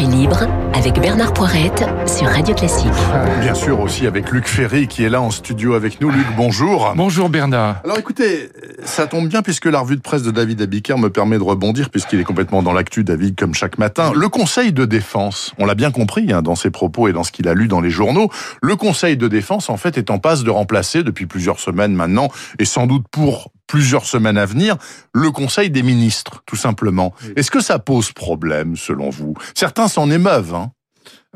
L'esprit libre avec Bernard Poirette sur Radio Classique. Bien sûr aussi avec Luc Ferry qui est là en studio avec nous. Luc, bonjour. Bonjour Bernard. Alors écoutez, ça tombe bien puisque la revue de presse de David Abiker me permet de rebondir puisqu'il est complètement dans l'actu, David, comme chaque matin. Le Conseil de Défense, on l'a bien compris dans ses propos et dans ce qu'il a lu dans les journaux, le Conseil de Défense en fait est en passe de remplacer depuis plusieurs semaines maintenant et sans doute pour plusieurs semaines à venir, le Conseil des ministres, tout simplement. Est-ce que ça pose problème, selon vous ? Certains s'en émeuvent, hein.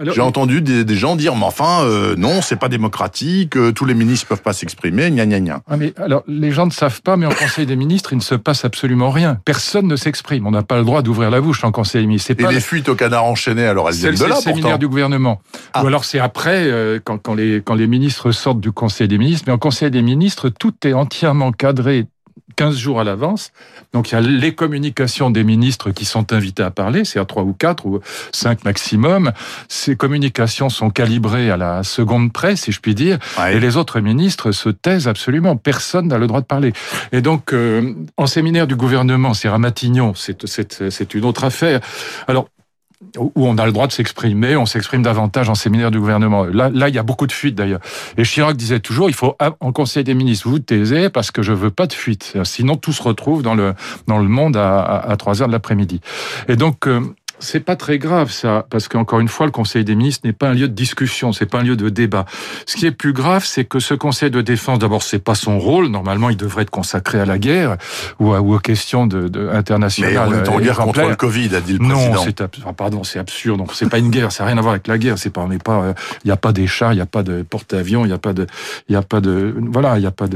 Alors, j'ai entendu des gens dire, mais enfin, non, c'est pas démocratique, tous les ministres peuvent pas s'exprimer, gna gna gna. Ah mais, alors, les gens ne savent pas, mais en Conseil des ministres, il ne se passe absolument rien. Personne ne s'exprime. On n'a pas le droit d'ouvrir la bouche en Conseil des ministres. C'est les fuites au canard enchaîné, alors elles viennent de là, pourtant. C'est le séminaire du gouvernement. Ah. Ou alors c'est après, quand les ministres sortent du Conseil des ministres. Mais en Conseil des ministres, tout est entièrement cadré, 15 jours à l'avance. Donc il y a les communications des ministres qui sont invités à parler, c'est à 3 ou 4 ou 5 maximum. Ces communications sont calibrées à la seconde près, si je puis dire, ouais. Et les autres ministres se taisent absolument. Personne n'a le droit de parler. Et donc, en séminaire du gouvernement, c'est à Matignon, c'est une autre affaire. Alors, où on a le droit de s'exprimer, on s'exprime davantage en séminaire du gouvernement. Là, il y a beaucoup de fuites d'ailleurs. Et Chirac disait toujours, il faut en Conseil des ministres, vous taisez parce que je veux pas de fuite. Sinon, tout se retrouve dans le monde à 3 heures de l'après-midi. Et donc, c'est pas très grave ça, parce qu'encore une fois, le Conseil des ministres n'est pas un lieu de discussion, c'est pas un lieu de débat. Ce qui est plus grave, c'est que ce Conseil de défense, d'abord, c'est pas son rôle. Normalement, il devrait être consacré à la guerre ou aux questions internationales. Mais on est en guerre contre le Covid, a dit le président. Non, c'est absurde. Donc, c'est pas une guerre, ça n'a rien à voir avec la guerre. C'est pas, on n'est pas, il n'y a pas des chars, il n'y a pas de porte-avions, il n'y a pas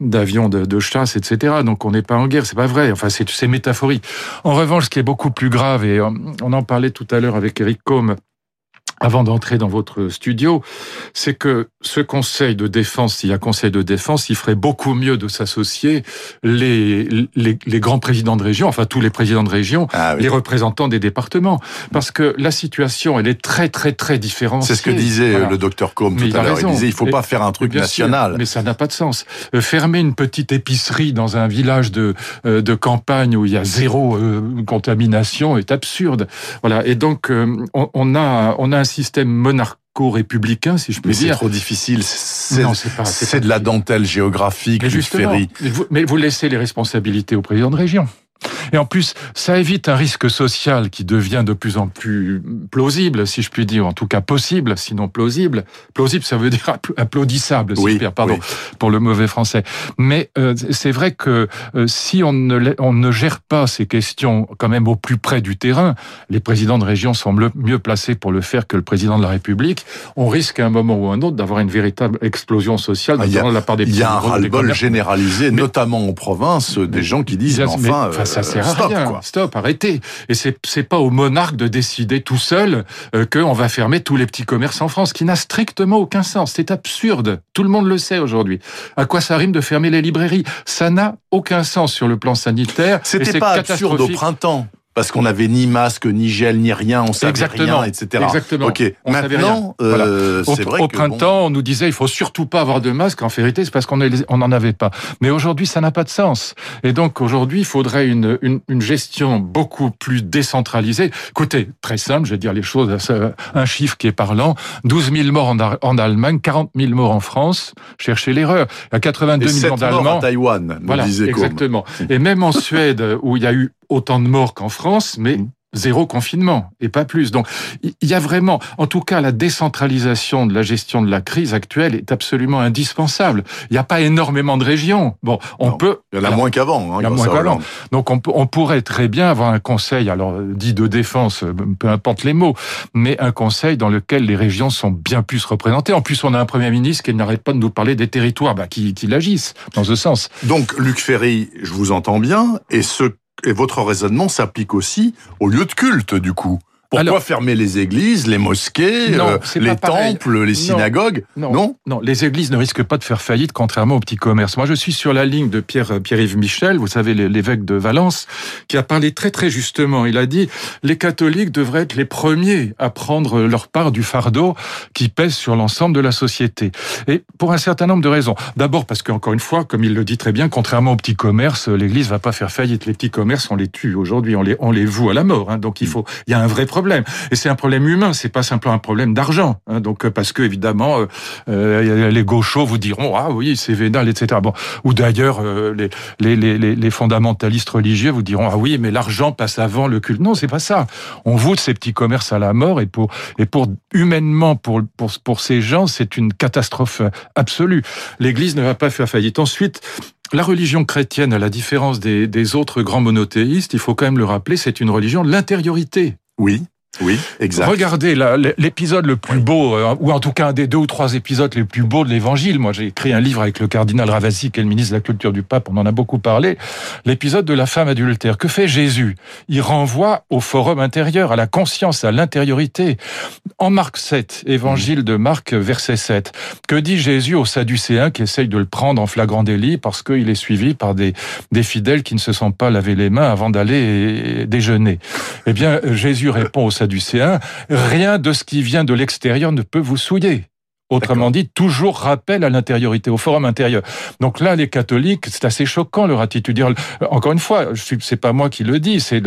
d'avions de chasse, etc. Donc, on n'est pas en guerre, c'est pas vrai. Enfin, c'est métaphorique. En revanche, ce qui est beaucoup plus grave et on en parlait tout à l'heure avec Eric Combe, avant d'entrer dans votre studio, c'est que ce Conseil de défense, s'il y a Conseil de défense, il ferait beaucoup mieux de s'associer les grands présidents de région, enfin tous les présidents de région, les représentants des départements. Parce que la situation, elle est très très très différente. C'est ce que disait le docteur Combe tout à l'heure. Il disait, il ne faut pas faire un truc national. Sûr, mais ça n'a pas de sens. Fermer une petite épicerie dans un village de campagne où il y a zéro contamination est absurde. Voilà. Et donc, on a un système monarcho-républicain, si je puis dire. Mais c'est trop difficile. C'est de la dentelle géographique, du Ferry. Mais vous laissez les responsabilités au président de région. Et en plus, ça évite un risque social qui devient de plus en plus plausible, si je puis dire, en tout cas possible, sinon plausible. Plausible, ça veut dire applaudissable, si pour le mauvais français. Mais c'est vrai que si on ne gère pas ces questions quand même au plus près du terrain, les présidents de région sont mieux placés pour le faire que le président de la République, on risque à un moment ou à un autre d'avoir une véritable explosion sociale de la part des petits. Il y a un ras-le-bol généralisé, notamment en province, des gens qui disent « ça sert à rien, stop, arrêtez ». Et c'est pas au monarque de décider tout seul qu'on va fermer tous les petits commerces en France, qui n'a strictement aucun sens. C'est absurde, tout le monde le sait aujourd'hui. À quoi ça rime de fermer les librairies ? Ça n'a aucun sens sur le plan sanitaire. C'était pas absurde au printemps, parce qu'on n'avait ni masque, ni gel, ni rien, on savait rien, etc. Exactement. Okay. On maintenant, rien. Voilà. C'est vrai qu'au printemps, on nous disait il faut surtout pas avoir de masque. En vérité, c'est parce qu'on n'en avait pas. Mais aujourd'hui, ça n'a pas de sens. Et donc aujourd'hui, il faudrait une gestion beaucoup plus décentralisée. Écoutez, très simple, je vais dire les choses, un chiffre qui est parlant, 12 000 morts en Allemagne, 40 000 morts en France. Cherchez l'erreur. Il y a 82 000 d'Allemands. Morts à Taïwan, nous voilà, disait exactement. Et même en Suède, où il y a eu autant de morts qu'en France, mais zéro confinement, et pas plus. Donc, il y a vraiment, en tout cas, la décentralisation de la gestion de la crise actuelle est absolument indispensable. Il n'y a pas énormément de régions. Bon, il y en a moins qu'avant. Il y en a moins qu'avant. Donc, on pourrait très bien avoir un conseil, alors dit de défense, peu importe les mots, mais un conseil dans lequel les régions sont bien plus représentées. En plus, on a un Premier ministre qui n'arrête pas de nous parler des territoires, qui l'agissent, dans ce sens. Donc, Luc Ferry, je vous entends bien, et votre raisonnement s'applique aussi aux lieux de culte, du coup. Pourquoi fermer les églises, les mosquées, les temples, les synagogues ? Non, les églises ne risquent pas de faire faillite, contrairement aux petits commerces. Moi, je suis sur la ligne de Pierre-Yves Michel, vous savez, l'évêque de Valence, qui a parlé très très justement. Il a dit « Les catholiques devraient être les premiers à prendre leur part du fardeau qui pèse sur l'ensemble de la société. » Et pour un certain nombre de raisons. D'abord parce qu'encore une fois, comme il le dit très bien, contrairement aux petits commerces, l'église ne va pas faire faillite. Les petits commerces, on les tue aujourd'hui, on les voue à la mort. Hein, donc il y a un vrai problème. problème. Et c'est un problème humain, c'est pas simplement un problème d'argent. Hein, donc parce que évidemment, les gauchos vous diront ah oui c'est vénal, etc. Bon, ou d'ailleurs les fondamentalistes religieux vous diront ah oui mais l'argent passe avant le culte. Non, c'est pas ça. On voûte ces petits commerces à la mort et pour humainement pour ces gens c'est une catastrophe absolue. L'Église ne va pas faire faillite. Ensuite, la religion chrétienne, à la différence des autres grands monothéistes, il faut quand même le rappeler, c'est une religion de l'intériorité. Oui. Oui, exact. Regardez l'épisode le plus beau, ou en tout cas un des deux ou trois épisodes les plus beaux de l'Évangile. Moi, j'ai écrit un livre avec le cardinal Ravasi, qui est le ministre de la Culture du Pape, on en a beaucoup parlé. L'épisode de la femme adultère. Que fait Jésus ? Il renvoie au forum intérieur, à la conscience, à l'intériorité. En Marc 7, Évangile de Marc, verset 7, que dit Jésus aux Sadducéens qui essayent de le prendre en flagrant délit parce qu'il est suivi par des fidèles qui ne se sont pas lavé les mains avant d'aller déjeuner ? Eh bien, Jésus répond aux Sadducéens, rien de ce qui vient de l'extérieur ne peut vous souiller. Autrement dit, toujours rappel à l'intériorité, au forum intérieur. Donc là, les catholiques, c'est assez choquant leur attitude. Encore une fois, c'est pas moi qui le dis, c'est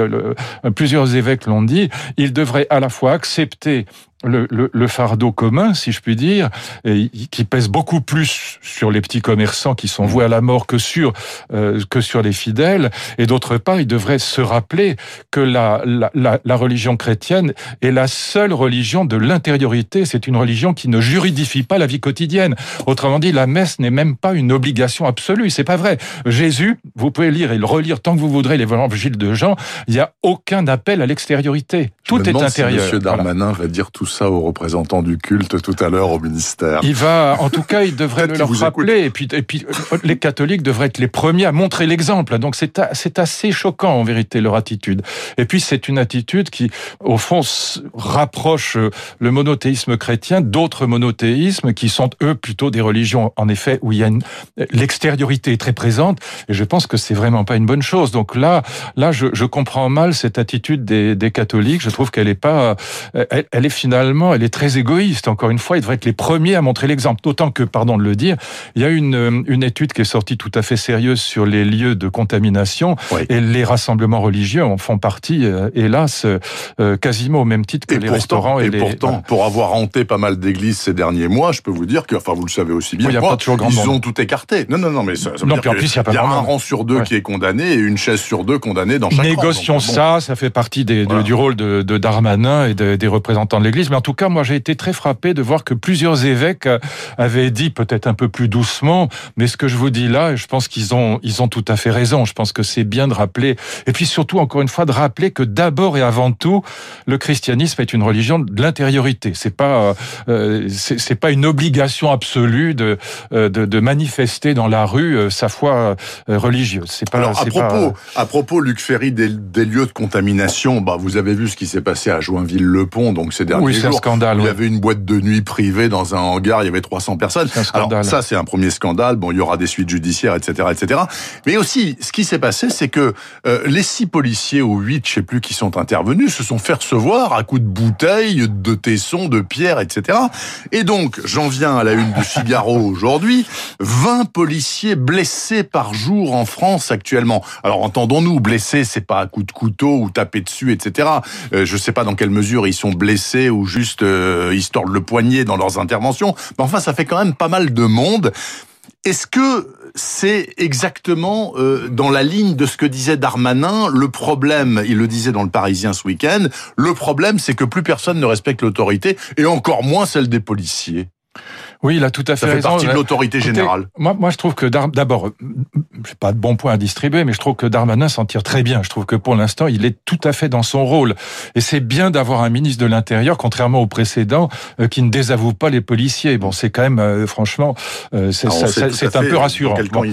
plusieurs évêques l'ont dit, ils devraient à la fois accepter le fardeau commun, si je puis dire, et qui pèse beaucoup plus sur les petits commerçants qui sont voués à la mort que sur les fidèles. Et d'autre part, il devrait se rappeler que la religion chrétienne est la seule religion de l'intériorité. C'est une religion qui ne juridifie pas la vie quotidienne. Autrement dit, la messe n'est même pas une obligation absolue. C'est pas vrai. Jésus, vous pouvez lire et le relire tant que vous voudrez l'évangile de Jean. Il n'y a aucun appel à l'extériorité. Tout est intérieur. Si M. Darmanin va dire tout ça aux représentants du culte tout à l'heure au ministère. Il devrait le leur rappeler. Et puis, les catholiques devraient être les premiers à montrer l'exemple. Donc, c'est assez choquant, en vérité, leur attitude. Et puis, c'est une attitude qui, au fond, rapproche le monothéisme chrétien d'autres monothéismes qui sont, eux, plutôt des religions, en effet, où il y a l'extériorité est très présente. Et je pense que c'est vraiment pas une bonne chose. Donc là, je comprends mal cette attitude des catholiques. Je trouve qu'elle est pas, elle est finalement, elle est très égoïste. Encore une fois, ils devraient être les premiers à montrer l'exemple. D'autant que, pardon de le dire, il y a une étude qui est sortie tout à fait sérieuse sur les lieux de contamination et les rassemblements religieux en font partie, hélas, quasiment au même titre que les restaurants. Et pourtant, pour avoir hanté pas mal d'églises ces derniers mois, je peux vous dire que, enfin, vous le savez aussi bien, ils ont tout écarté. Non, mais il y a un rang sur deux qui est condamné et une chaise sur deux condamnée dans chaque rang. Négocions ça fait partie du rôle de Darmanin et des représentants de l'Église, mais en tout cas, moi, j'ai été très frappé de voir que plusieurs évêques avaient dit, peut-être un peu plus doucement, mais ce que je vous dis là, je pense qu'ils ont tout à fait raison. Je pense que c'est bien de rappeler, et puis surtout, encore une fois, de rappeler que d'abord et avant tout, le christianisme est une religion de l'intériorité. C'est pas une obligation absolue de manifester dans la rue sa foi religieuse. À propos, Luc Ferry, des lieux de contamination, vous avez vu ce qui s'est passé à Joinville-le-Pont, donc ces derniers jours. C'est un scandale. Il y avait une boîte de nuit privée dans un hangar, il y avait 300 personnes. Alors ça, c'est un premier scandale. Bon, il y aura des suites judiciaires, etc., etc. Mais aussi, ce qui s'est passé, c'est que les 6 policiers ou 8, je sais plus, qui sont intervenus, se sont fait recevoir à coups de bouteilles, de tessons, de pierres, etc. Et donc, j'en viens à la une du Figaro aujourd'hui. 20 policiers blessés par jour en France actuellement. Alors, entendons-nous, blessés, c'est pas à coups de couteau ou taper dessus, etc. Je sais pas dans quelle mesure ils sont blessés ou juste ils se tordent le poignet dans leurs interventions. Mais enfin, ça fait quand même pas mal de monde. Est-ce que c'est exactement dans la ligne de ce que disait Darmanin? Le problème, il le disait dans le Parisien ce week-end, le problème c'est que plus personne ne respecte l'autorité et encore moins celle des policiers. Oui, il a tout à fait raison. Ça fait partie de l'autorité générale. Écoutez, moi, je trouve que d'abord, j'ai pas de bons points à distribuer, mais je trouve que Darmanin s'en tire très bien. Je trouve que pour l'instant, il est tout à fait dans son rôle. Et c'est bien d'avoir un ministre de l'Intérieur, contrairement au précédent, qui ne désavoue pas les policiers. Bon, c'est quand même, franchement, c'est un peu rassurant. Bon,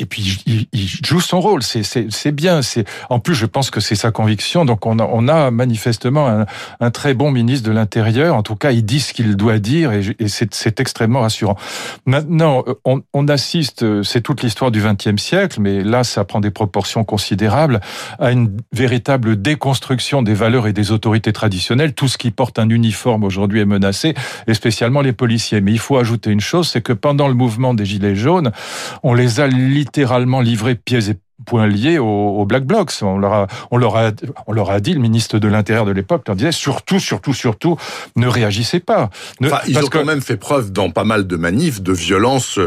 et puis il joue son rôle. C'est bien. En plus, je pense que c'est sa conviction. Donc on a manifestement un très bon ministre de l'Intérieur. En tout cas, il dit ce qu'il doit dire et c'est extrêmement rassurant. Maintenant, on assiste, c'est toute l'histoire du XXe siècle, mais là, ça prend des proportions considérables, à une véritable déconstruction des valeurs et des autorités traditionnelles. Tout ce qui porte un uniforme aujourd'hui est menacé, et spécialement les policiers. Mais il faut ajouter une chose, c'est que pendant le mouvement des Gilets jaunes, on les a littéralement livrés pieds et point lié aux Black Blocs. On leur a dit, le ministre de l'Intérieur de l'époque leur disait surtout, ne réagissez pas. Ils ont quand même fait preuve dans pas mal de manifs de violence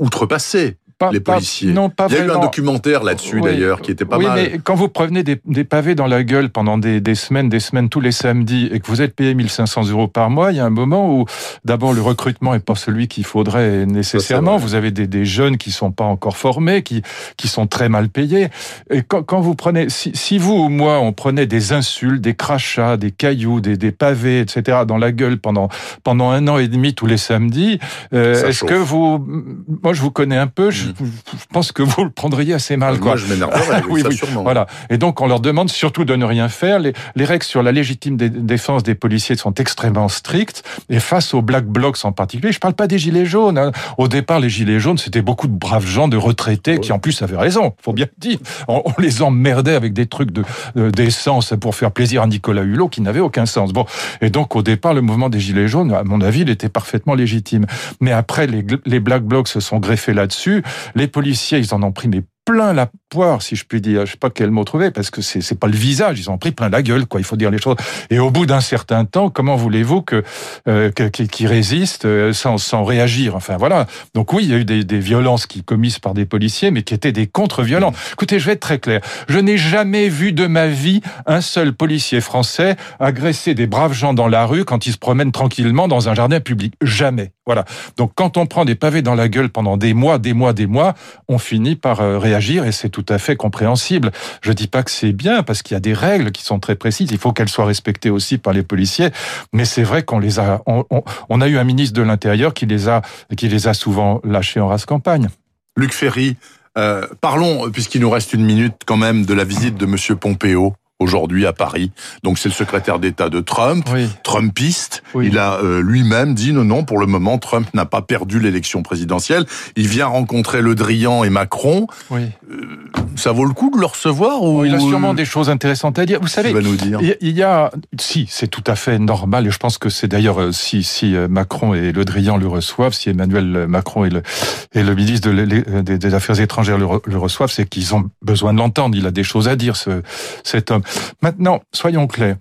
outrepassée. Les policiers. Il y a eu un documentaire là-dessus, d'ailleurs, qui était pas mal. Oui, mais quand vous prenez des pavés dans la gueule pendant des semaines, tous les samedis, et que vous êtes payé 1 500 euros par mois, il y a un moment où, d'abord, le recrutement n'est pas celui qu'il faudrait nécessairement. Vous avez des jeunes qui ne sont pas encore formés, qui sont très mal payés. Et quand vous prenez... Si vous ou moi, on prenait des insultes, des crachats, des cailloux, des pavés, etc., dans la gueule pendant 1 an et demi, tous les samedis, que vous... Moi, je vous connais un peu, je pense que vous le prendriez assez mal. Moi, je m'énerverais, oui, sûrement. Voilà. Et donc, on leur demande surtout de ne rien faire. Les règles sur la légitime défense des policiers sont extrêmement strictes. Et face aux Black Blocs en particulier, je ne parle pas des Gilets jaunes. Hein. Au départ, les Gilets jaunes, c'était beaucoup de braves gens, de retraités, qui en plus avaient raison, faut bien le dire. On les emmerdait avec des trucs d'essence pour faire plaisir à Nicolas Hulot, qui n'avait aucun sens. Bon. Et donc, au départ, le mouvement des Gilets jaunes, à mon avis, il était parfaitement légitime. Mais après, les Black Blocs se sont greffés là-dessus. Les policiers, ils en ont pris plein la poire, si je puis dire. Je sais pas quel mot trouver, parce que c'est pas le visage. Ils en ont pris plein la gueule, quoi. Il faut dire les choses. Et au bout d'un certain temps, comment voulez-vous qu'ils résistent sans réagir? Enfin, voilà. Donc oui, il y a eu des violences commises par des policiers, mais qui étaient des contre-violences. Écoutez, je vais être très clair. Je n'ai jamais vu de ma vie un seul policier français agresser des braves gens dans la rue quand ils se promènent tranquillement dans un jardin public. Jamais. Voilà. Donc quand on prend des pavés dans la gueule pendant des mois, on finit par réagir, et c'est tout à fait compréhensible. Je dis pas que c'est bien, parce qu'il y a des règles qui sont très précises, il faut qu'elles soient respectées aussi par les policiers, mais c'est vrai qu'on les a, on a eu un ministre de l'Intérieur qui les a souvent lâchés en rase campagne. Luc Ferry, parlons, puisqu'il nous reste 1 minute quand même, de la visite de Monsieur Pompeo aujourd'hui à Paris. Donc c'est le secrétaire d'État de Trump, trumpiste. Oui. Il a lui-même dit non, pour le moment, Trump n'a pas perdu l'élection présidentielle. Il vient rencontrer Le Drian et Macron. Oui. Ça vaut le coup de le recevoir ou... Il a sûrement des choses intéressantes à dire. Vous savez, il y a, c'est tout à fait normal, et je pense que c'est d'ailleurs, si Macron et Le Drian le reçoivent, si Emmanuel Macron et le ministre des Affaires étrangères le reçoivent, c'est qu'ils ont besoin de l'entendre. Il a des choses à dire, cet homme. Maintenant, soyons clairs.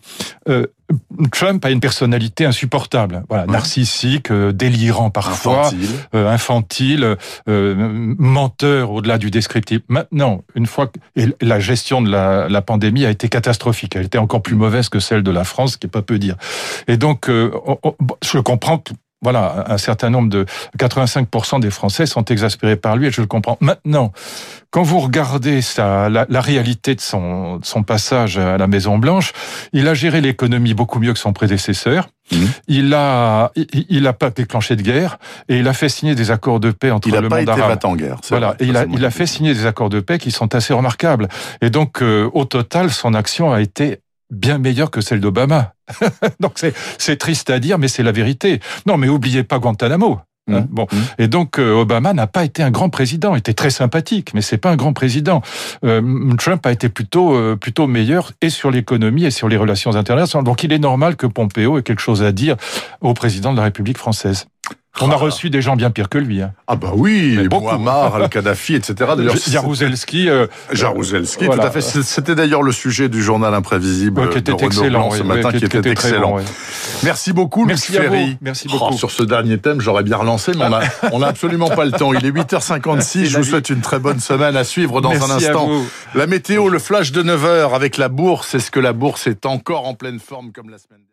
Trump a une personnalité insupportable, narcissique, délirant parfois, infantile, menteur au-delà du descriptif. Maintenant, une fois que la gestion de la pandémie a été catastrophique, elle était encore plus mauvaise que celle de la France, ce qui est pas peu dire. Et donc, je comprends que un certain nombre 85% des Français sont exaspérés par lui, et je le comprends. Maintenant, quand vous regardez la réalité de son passage à la Maison-Blanche, il a géré l'économie beaucoup mieux que son prédécesseur. Il a pas déclenché de guerre, et il a fait signer des accords de paix entre le monde arabe. Il n'a pas été battant en guerre. Il a fait signer des accords de paix qui sont assez remarquables. Et donc, au total, son action a été bien meilleure que celle d'Obama. Donc c'est triste à dire, mais c'est la vérité. Non, mais oubliez pas Guantanamo. Et donc Obama n'a pas été un grand président. Il était très sympathique, mais c'est pas un grand président. Trump a été plutôt meilleur, et sur l'économie et sur les relations internationales. Donc il est normal que Pompeo ait quelque chose à dire au président de la République française. On a reçu des gens bien pires que lui. Hein. Ah bah oui, Mohammar Al-Qadhafi, etc. D'ailleurs, Jaruzelski, tout à fait. C'était d'ailleurs le sujet du journal Imprévisible de Renaud Blanc ce matin, qui était excellent. Bon, Merci beaucoup, Luc Ferry. Merci beaucoup. Sur ce dernier thème, j'aurais bien relancé, mais on n'a absolument pas le temps. Il est 8h56, je vous souhaite une très bonne semaine à suivre dans un instant. La météo, le flash de 9h avec la bourse. Est-ce que la bourse est encore en pleine forme comme la semaine dernière ?